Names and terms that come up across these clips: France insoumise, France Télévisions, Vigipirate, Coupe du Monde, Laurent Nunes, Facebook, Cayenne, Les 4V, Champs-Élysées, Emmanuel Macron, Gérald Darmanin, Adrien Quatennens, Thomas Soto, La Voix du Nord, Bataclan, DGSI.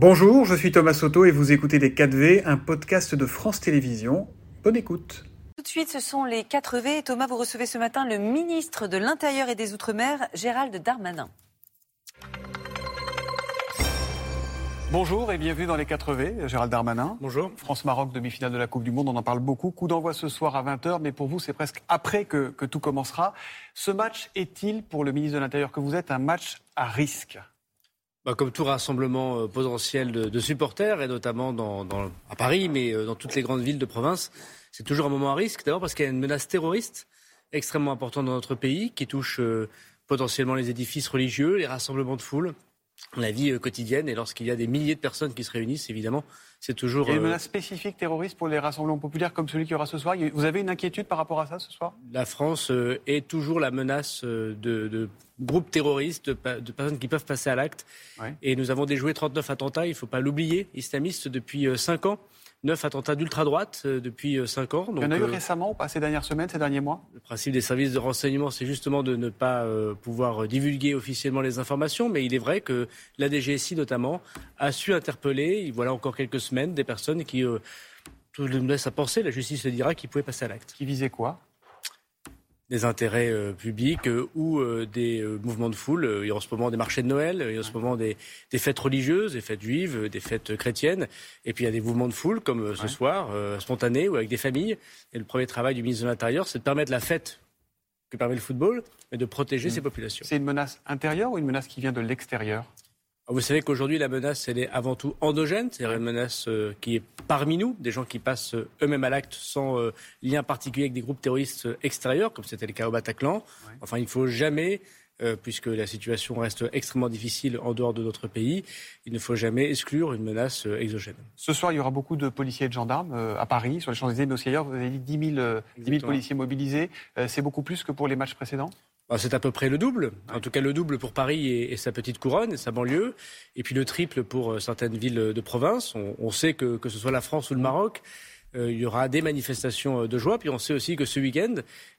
Bonjour, je suis Thomas Soto et vous écoutez Les 4V, un podcast de France Télévisions. Bonne écoute. Tout de suite, ce sont Les 4V. Et Thomas, vous recevez ce matin le ministre de l'Intérieur et des Outre-mer, Gérald Darmanin. Bonjour et bienvenue dans les 4V, Gérald Darmanin. Bonjour. France-Maroc, demi-finale de la Coupe du Monde, on en parle beaucoup. Coup d'envoi ce soir à 20h, mais pour vous, c'est presque après que tout commencera. Ce match est-il, pour le ministre de l'Intérieur que vous êtes, un match à risque ? Comme tout rassemblement potentiel de supporters, et notamment à Paris, mais dans toutes les grandes villes de province, c'est toujours un moment à risque. D'abord parce qu'il y a une menace terroriste extrêmement importante dans notre pays, qui touche potentiellement les édifices religieux, les rassemblements de foule, la vie quotidienne, et lorsqu'il y a des milliers de personnes qui se réunissent, évidemment, c'est toujours... Il y a une menace spécifique terroriste pour les rassemblements populaires comme celui qu'il y aura ce soir. Vous avez une inquiétude par rapport à ça ce soir ? La France est toujours la menace de groupes terroristes, de personnes qui peuvent passer à l'acte. Ouais. Et nous avons déjoué 39 attentats, il ne faut pas l'oublier, islamistes depuis 5 ans. 9 attentats d'ultra-droite depuis 5 ans. Donc, il y en a eu récemment ou pas ces dernières semaines, ces derniers mois ? Le principe des services de renseignement, c'est justement de ne pas pouvoir divulguer officiellement les informations. Mais il est vrai que la DGSI, notamment, a su interpeller, voilà encore quelques semaines, des personnes qui, tout le monde laisse à penser, la justice le dira, qui pouvaient passer à l'acte. Qui visaient quoi ? Des intérêts publics ou des mouvements de foule. Il y a en ce moment des marchés de Noël, il y a en ce moment des fêtes religieuses, des fêtes juives, des fêtes chrétiennes. Et puis il y a des mouvements de foule comme ce soir, spontanés ou avec des familles. Et le premier travail du ministre de l'Intérieur, c'est de permettre la fête que permet le football, mais de protéger ces populations. C'est une menace intérieure ou une menace qui vient de l'extérieur ? Vous savez qu'aujourd'hui, la menace, elle est avant tout endogène, c'est-à-dire une menace qui est parmi nous, des gens qui passent eux-mêmes à l'acte sans lien particulier avec des groupes terroristes extérieurs, comme c'était le cas au Bataclan. Ouais. Enfin, il ne faut jamais, puisque la situation reste extrêmement difficile en dehors de notre pays, il ne faut jamais exclure une menace exogène. Ce soir, il y aura beaucoup de policiers et de gendarmes à Paris, sur les Champs-Élysées, mais aussi ailleurs. Vous avez dit 10 000 policiers mobilisés. C'est beaucoup plus que pour les matchs précédents ? C'est à peu près le double, en tout cas le double pour Paris et sa petite couronne, et sa banlieue, et puis le triple pour certaines villes de province. On sait que ce soit la France ou le Maroc, il y aura des manifestations de joie, puis on sait aussi que ce week-end,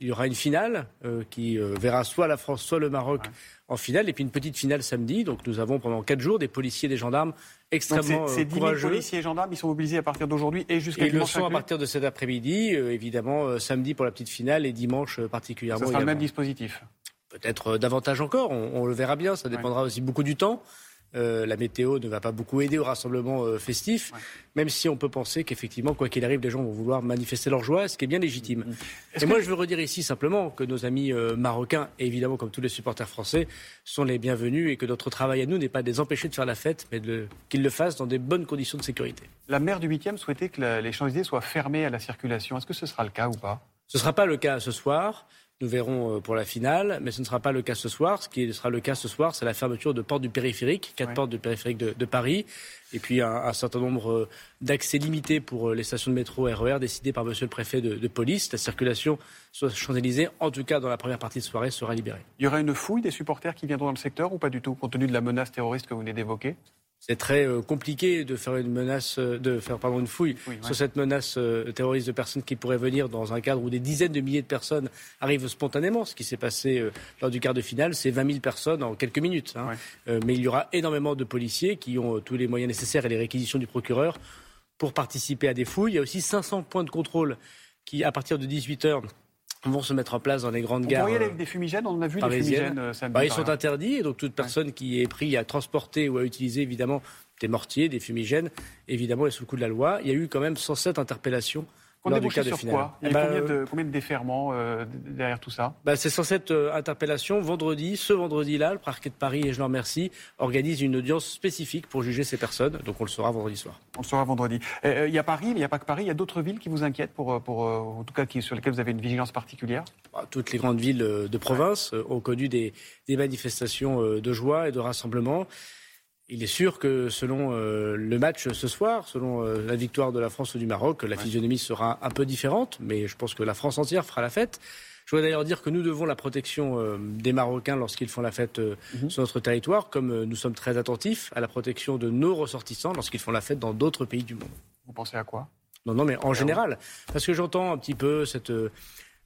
il y aura une finale qui verra soit la France, soit le Maroc en finale, et puis une petite finale samedi. Donc nous avons pendant 4 jours des policiers et des gendarmes extrêmement courageux. Ces 10 000 policiers et gendarmes, ils sont mobilisés à partir d'aujourd'hui et jusqu'à dimanche. Ils le sont à partir de cet après-midi, évidemment, samedi pour la petite finale et dimanche particulièrement. Ça sera le même dispositif ? Peut-être davantage encore, on le verra bien, ça dépendra aussi beaucoup du temps. La météo ne va pas beaucoup aider au rassemblement festif, même si on peut penser qu'effectivement, quoi qu'il arrive, les gens vont vouloir manifester leur joie, ce qui est bien légitime. Et moi, je veux redire ici simplement que nos amis marocains, et évidemment comme tous les supporters français, sont les bienvenus et que notre travail à nous n'est pas de les empêcher de faire la fête, mais qu'ils le fassent dans des bonnes conditions de sécurité. La maire du 8e souhaitait que les Champs-Élysées soient fermés à la circulation. Est-ce que ce sera le cas ou pas ? Ce ne sera pas le cas ce soir. Nous verrons pour la finale, mais ce ne sera pas le cas ce soir. Ce qui sera le cas ce soir, c'est la fermeture de portes du périphérique, 4 portes du périphérique de Paris, et puis un certain nombre d'accès limités pour les stations de métro RER décidées par monsieur le préfet de police. La circulation sur les Champs-Élysées, en tout cas dans la première partie de soirée, sera libérée. Il y aura une fouille des supporters qui viendront dans le secteur ou pas du tout, compte tenu de la menace terroriste que vous venez d'évoquer ? C'est très compliqué de faire une fouille sur cette menace terroriste de personnes qui pourraient venir dans un cadre où des dizaines de milliers de personnes arrivent spontanément. Ce qui s'est passé lors du quart de finale, c'est 20 000 personnes en quelques minutes. Mais il y aura énormément de policiers qui ont tous les moyens nécessaires et les réquisitions du procureur pour participer à des fouilles. Il y a aussi 500 points de contrôle qui, à partir de 18h, vont se mettre en place dans les grandes gares. Vous voyez avec des fumigènes, on a vu des fumigènes samedi. Ils sont interdits, et donc toute personne qui est prise à transporter ou à utiliser évidemment des mortiers, des fumigènes, évidemment est sous le coup de la loi. Il y a eu quand même 107 interpellations. On est débouché sur quoi ? Il y a combien de déferments derrière tout ça ? C'est 107 interpellations. Ce vendredi-là, le parquet de Paris, et je l'en remercie, organise une audience spécifique pour juger ces personnes. Donc on le saura vendredi soir. On le saura vendredi. Il y a Paris, mais il n'y a pas que Paris. Il y a d'autres villes qui vous inquiètent, en tout cas sur lesquelles vous avez une vigilance particulière ? Toutes les grandes villes de province ont connu des manifestations de joie et de rassemblement. Il est sûr que selon le match ce soir, selon la victoire de la France ou du Maroc, la physionomie sera un peu différente, mais je pense que la France entière fera la fête. Je voudrais d'ailleurs dire que nous devons la protection des Marocains lorsqu'ils font la fête sur notre territoire, comme nous sommes très attentifs à la protection de nos ressortissants lorsqu'ils font la fête dans d'autres pays du monde. Vous pensez à quoi ? Non, mais en général, parce que j'entends un petit peu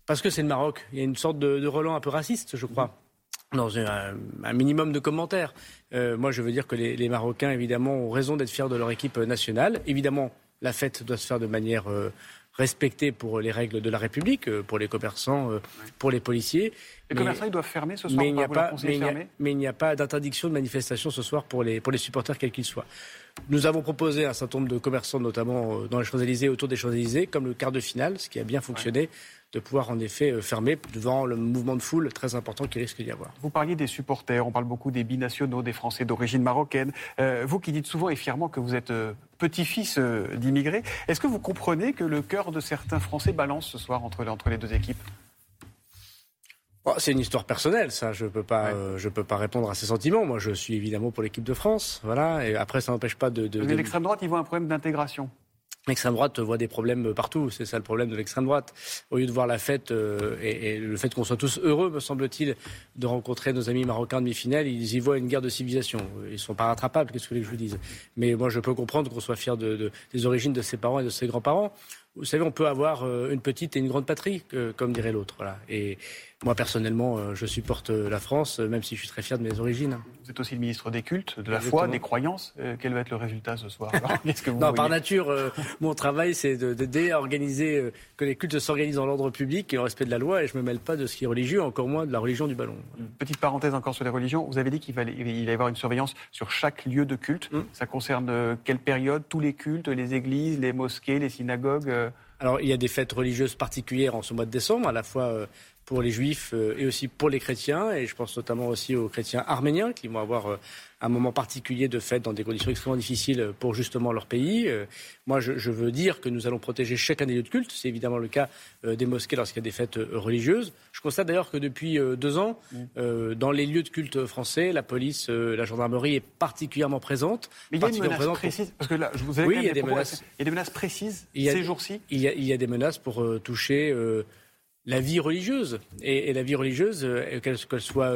parce que c'est le Maroc, il y a une sorte de relent un peu raciste, je crois. dans un minimum de commentaires. Moi, je veux dire que les Marocains, évidemment, ont raison d'être fiers de leur équipe nationale. Évidemment, la fête doit se faire de manière respectée pour les règles de la République, pour les commerçants, pour les policiers. Les commerçants, ils doivent fermer ce soir. Mais il n'y a pas d'interdiction de manifestation ce soir pour les supporters, quels qu'ils soient. Nous avons proposé à un certain nombre de commerçants, notamment dans les Champs-Élysées, autour des Champs-Élysées, comme le quart de finale, ce qui a bien fonctionné, de pouvoir en effet fermer devant le mouvement de foule très important qu'il risque d'y avoir. Vous parliez des supporters, on parle beaucoup des binationaux, des Français d'origine marocaine. Vous qui dites souvent et fièrement que vous êtes petit-fils d'immigrés, est-ce que vous comprenez que le cœur de certains Français balance ce soir entre les deux équipes ? C'est une histoire personnelle, ça. Je peux pas répondre à ces sentiments. Moi, je suis évidemment pour l'équipe de France, voilà. Et après, ça n'empêche pas de. Mais l'extrême droite, ils voient un problème d'intégration. L'extrême droite voit des problèmes partout. C'est ça le problème de l'extrême droite. Au lieu de voir la fête et le fait qu'on soit tous heureux, me semble-t-il, de rencontrer nos amis marocains en demi-finale, ils y voient une guerre de civilisation. Ils sont pas rattrapables, qu'est-ce que je vous dise. Mais moi, je peux comprendre qu'on soit fier des origines de ses parents et de ses grands-parents. Vous savez, on peut avoir une petite et une grande patrie, comme dirait l'autre. Voilà. Et moi, personnellement, je supporte la France, même si je suis très fier de mes origines. Vous êtes aussi le ministre des cultes, de la foi, des croyances. Quel va être le résultat ce soir ? Alors, qu'est-ce que vous voyez ? Par nature, mon travail, c'est d'aider à organiser, que les cultes s'organisent dans l'ordre public et en respect de la loi. Et je ne me mêle pas de ce qui est religieux, encore moins de la religion du ballon. Petite parenthèse encore sur les religions. Vous avez dit qu'il va y avoir une surveillance sur chaque lieu de culte. Ça concerne quelle période ? Tous les cultes, les églises, les mosquées, les synagogues ? Alors, il y a des fêtes religieuses particulières en ce mois de décembre, à la fois pour les juifs et aussi pour les chrétiens. Et je pense notamment aussi aux chrétiens arméniens qui vont avoir un moment particulier de fête dans des conditions extrêmement difficiles pour justement leur pays. Moi, je veux dire que nous allons protéger chacun des lieux de culte. C'est évidemment le cas des mosquées lorsqu'il y a des fêtes religieuses. Je constate d'ailleurs que depuis 2 ans, dans les lieux de culte français, la police, la gendarmerie est particulièrement présente. Mais il y a des menaces précises parce que là, je vous ai il y a des menaces. Il y a des menaces précises ces jours-ci. Il y a des menaces pour toucher la vie religieuse. Et la vie religieuse, qu'elle soit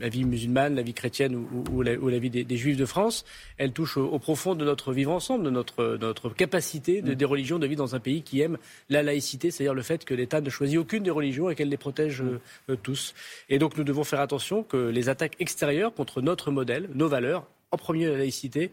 la vie musulmane, la vie chrétienne ou la vie des juifs de France, elle touche au profond de notre vivre ensemble, de notre capacité des religions de vivre dans un pays qui aime la laïcité, c'est-à-dire le fait que l'État ne choisit aucune des religions et qu'elle les protège tous. Et donc nous devons faire attention que les attaques extérieures contre notre modèle, nos valeurs, en premier la laïcité,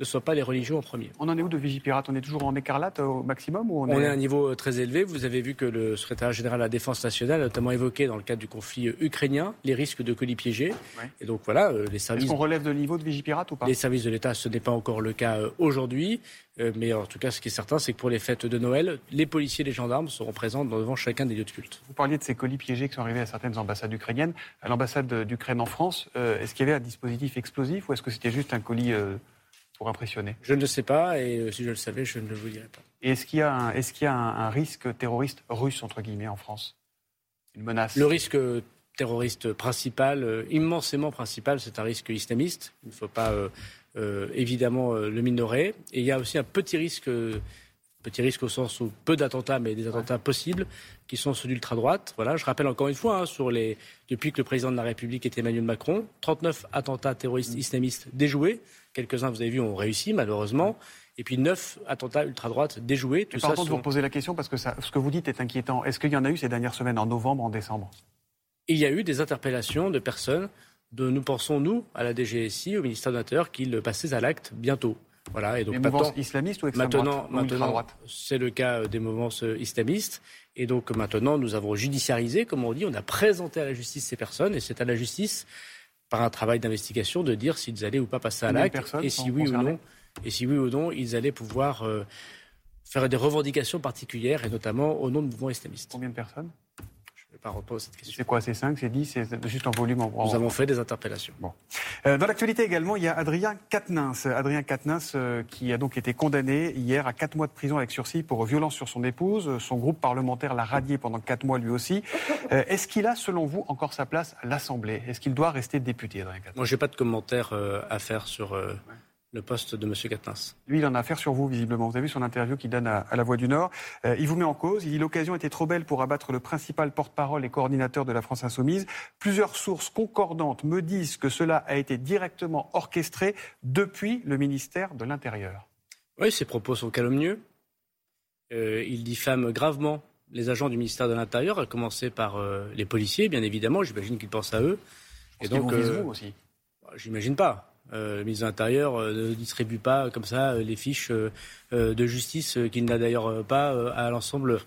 ne soient pas les religions en premier. On en est où de Vigipirate ? On est toujours en écarlate au maximum ou on est à un niveau très élevé. Vous avez vu que le secrétaire général de la Défense nationale a notamment évoqué dans le cadre du conflit ukrainien les risques de colis piégés. Ouais. Et donc voilà, les services... Est-ce qu'on relève le niveau de Vigipirate ou pas ? Les services de l'État, ce n'est pas encore le cas aujourd'hui. Mais en tout cas, ce qui est certain, c'est que pour les fêtes de Noël, les policiers et les gendarmes seront présents devant chacun des lieux de culte. Vous parliez de ces colis piégés qui sont arrivés à certaines ambassades ukrainiennes. À l'ambassade d'Ukraine en France, est-ce qu'il y avait un dispositif explosif ou est-ce que c'était juste un colis pour impressionner ? Je ne le sais pas et si je le savais, je ne le vous dirais pas. Et est-ce qu'il y a un risque terroriste russe, entre guillemets, en France ? Une menace ? Le risque terroriste principal, immensément principal, c'est un risque islamiste. Il ne faut pas évidemment le minorer. Et il y a aussi un petit risque au sens où peu d'attentats, mais des attentats possibles, qui sont ceux d'ultra-droite. Voilà, je rappelle encore une fois, depuis que le président de la République est Emmanuel Macron, 39 attentats terroristes islamistes déjoués. Quelques-uns, vous avez vu, ont réussi, malheureusement. Et puis 9 attentats ultra-droite déjoués. Pardon de vous reposer la question, parce que ce que vous dites est inquiétant. Est-ce qu'il y en a eu ces dernières semaines, en novembre, en décembre ? Il y a eu des interpellations de personnes, nous pensons, à la DGSI, au ministère de l'Intérieur, qu'ils passaient à l'acte bientôt. Voilà, et donc mouvements islamistes ou extrême droite, maintenant, c'est le cas des mouvements islamistes. Et donc maintenant, nous avons judiciarisé, comme on dit, on a présenté à la justice ces personnes. Et c'est à la justice, par un travail d'investigation, de dire s'ils allaient ou pas passer à l'acte. Et si oui ou non, ils allaient pouvoir faire des revendications particulières, et notamment au nom de mouvements islamistes. Combien de personnes ? Pas repose cette question. C'est quoi, c'est 5, c'est 10, c'est juste en volume en Nous avons fait des interpellations. Bon. Dans l'actualité également, il y a Adrien Quatennens. Adrien Quatennens qui a donc été condamné hier à 4 mois de prison avec sursis pour violence sur son épouse. Son groupe parlementaire l'a radié pendant 4 mois lui aussi. Est-ce qu'il a, selon vous, encore sa place à l'Assemblée ? Est-ce qu'il doit rester député, Adrien Quatennens ? Moi, je n'ai pas de commentaire à faire sur... le poste de M. Quatennens. Lui, il en a affaire sur vous, visiblement. Vous avez vu son interview qu'il donne à La Voix du Nord. Il vous met en cause. Il dit « L'occasion était trop belle pour abattre le principal porte-parole et coordinateur de la France insoumise. Plusieurs sources concordantes me disent que cela a été directement orchestré depuis le ministère de l'Intérieur. » Oui, ses propos sont calomnieux. Il diffame gravement les agents du ministère de l'Intérieur, à commencer par les policiers, bien évidemment. J'imagine qu'il pense à eux. Et donc, Facebook aussi. J'imagine pas. Le ministre de l'Intérieur ne distribue pas comme ça les fiches de justice qu'il n'a d'ailleurs pas à l'ensemble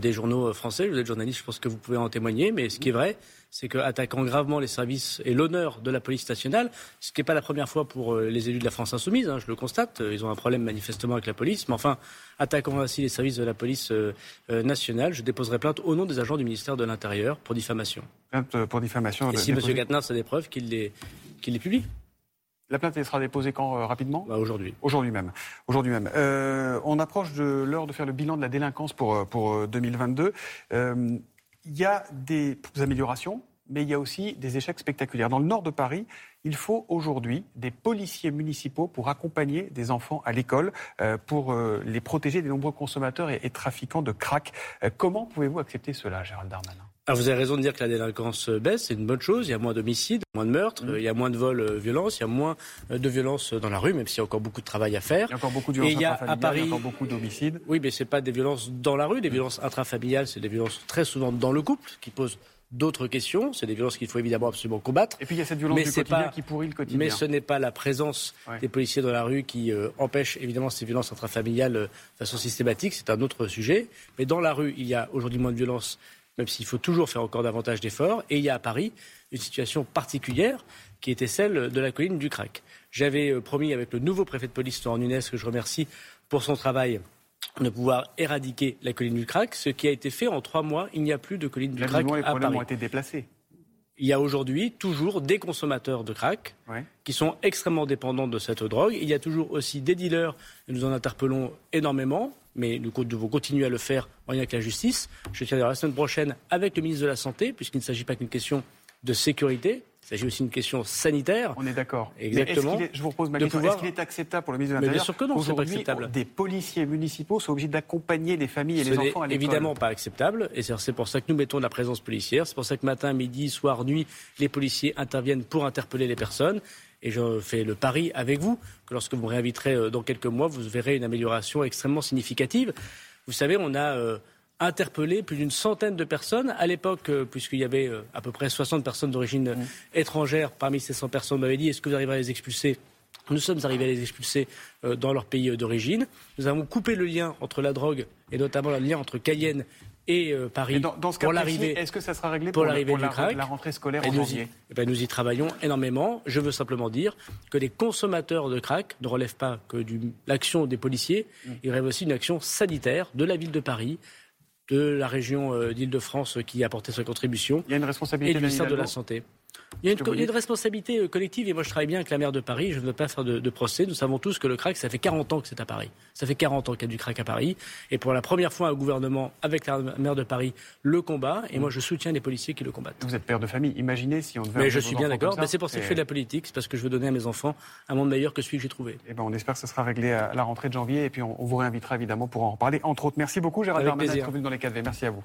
des journaux français. Vous êtes journaliste, je pense que vous pouvez en témoigner, mais ce qui est vrai, c'est qu'attaquant gravement les services et l'honneur de la police nationale, ce qui n'est pas la première fois pour les élus de la France insoumise, hein, je le constate, ils ont un problème manifestement avec la police, mais enfin, attaquant ainsi les services de la police nationale, je déposerai plainte au nom des agents du ministère de l'Intérieur pour diffamation. Plainte pour diffamation. Et si M. Quatennens a des preuves, qu'il les publie. La plainte, elle sera déposée quand rapidement ? Aujourd'hui. Aujourd'hui même. On approche de l'heure de faire le bilan de la délinquance pour 2022. Il y a des améliorations, mais il y a aussi des échecs spectaculaires. Dans le nord de Paris, il faut aujourd'hui des policiers municipaux pour accompagner des enfants à l'école, pour les protéger des nombreux consommateurs et trafiquants de crack. Comment pouvez-vous accepter cela, Gérald Darmanin ? Alors vous avez raison de dire que la délinquance baisse, c'est une bonne chose, il y a moins d'homicides, moins de meurtres, il y a moins de vols, violences, il y a moins de violences dans la rue, même s'il y a encore beaucoup de travail à faire. Il y a encore beaucoup de violences intrafamiliales, il y a encore beaucoup d'homicides. Oui, mais ce n'est pas des violences dans la rue, des violences intrafamiliales, c'est des violences très souvent dans le couple qui posent d'autres questions, c'est des violences qu'il faut évidemment absolument combattre. Et puis il y a cette violence du quotidien qui pourrit le quotidien. Mais ce n'est pas la présence des policiers dans la rue qui empêche évidemment ces violences intrafamiliales de façon systématique, c'est un autre sujet. Mais dans la rue, il y a aujourd'hui moins de violences, même s'il faut toujours faire encore davantage d'efforts. Et il y a à Paris une situation particulière qui était celle de la colline du crack. J'avais promis avec le nouveau préfet de police, Laurent Nunes, que je remercie pour son travail, de pouvoir éradiquer la colline du crack. Ce qui a été fait en 3 mois, il n'y a plus de colline du crack à Paris. Les problèmes ont été déplacés. Il y a aujourd'hui toujours des consommateurs de crack qui sont extrêmement dépendants de cette drogue. Il y a toujours aussi des dealers, et nous en interpellons énormément, mais nous devons continuer à le faire en lien avec la justice. Je tiens d'ailleurs la semaine prochaine avec le ministre de la Santé, puisqu'il ne s'agit pas qu'une question de sécurité, il s'agit aussi d'une question sanitaire. On est d'accord. Exactement. Je vous repose ma question. Est-ce qu'il est acceptable pour le ministre de l'Intérieur qu'aujourd'hui des policiers municipaux soient obligés d'accompagner les familles et les enfants à l'école ? Ce n'est évidemment pas acceptable. Et c'est pour ça que nous mettons de la présence policière. C'est pour ça que matin, midi, soir, nuit, les policiers interviennent pour interpeller les personnes. Et je fais le pari avec vous que lorsque vous me réinviterez dans quelques mois, vous verrez une amélioration extrêmement significative. Vous savez, on a interpellé plus d'une centaine de personnes. À l'époque, puisqu'il y avait à peu près 60 personnes d'origine étrangère, parmi ces 100 personnes, on m'avait dit « Est-ce que vous arriverez à les expulser ?» Nous sommes arrivés à les expulser dans leur pays d'origine. Nous avons coupé le lien entre la drogue et notamment le lien entre Cayenne et Paris. Et dans ce cas précis, est-ce que ça sera réglé pour la rentrée scolaire en janvier ? Nous y travaillons énormément. Je veux simplement dire que les consommateurs de crack ne relèvent pas que de l'action des policiers. Ils relèvent aussi une action sanitaire de la ville de Paris, de la région d'Île-de-France qui a apporté sa contribution. Il y a une responsabilité et du ministère de la Santé. Il y a une responsabilité collective et moi je travaille bien avec la maire de Paris, je ne veux pas faire de procès. Nous savons tous que le crack, ça fait 40 ans que c'est à Paris. Ça fait 40 ans qu'il y a du crack à Paris. Et pour la première fois, un gouvernement avec la maire de Paris le combat. Et moi je soutiens les policiers qui le combattent. Vous êtes père de famille, imaginez si on devait... Mais je suis bien d'accord, c'est pour ça que je fais de la politique, c'est parce que je veux donner à mes enfants un monde meilleur que celui que j'ai trouvé. Et on espère que ça sera réglé à la rentrée de janvier et puis on vous réinvitera évidemment pour en reparler. Entre autres, merci beaucoup Gérald Darmanin d'être venu dans les 4V, merci à vous.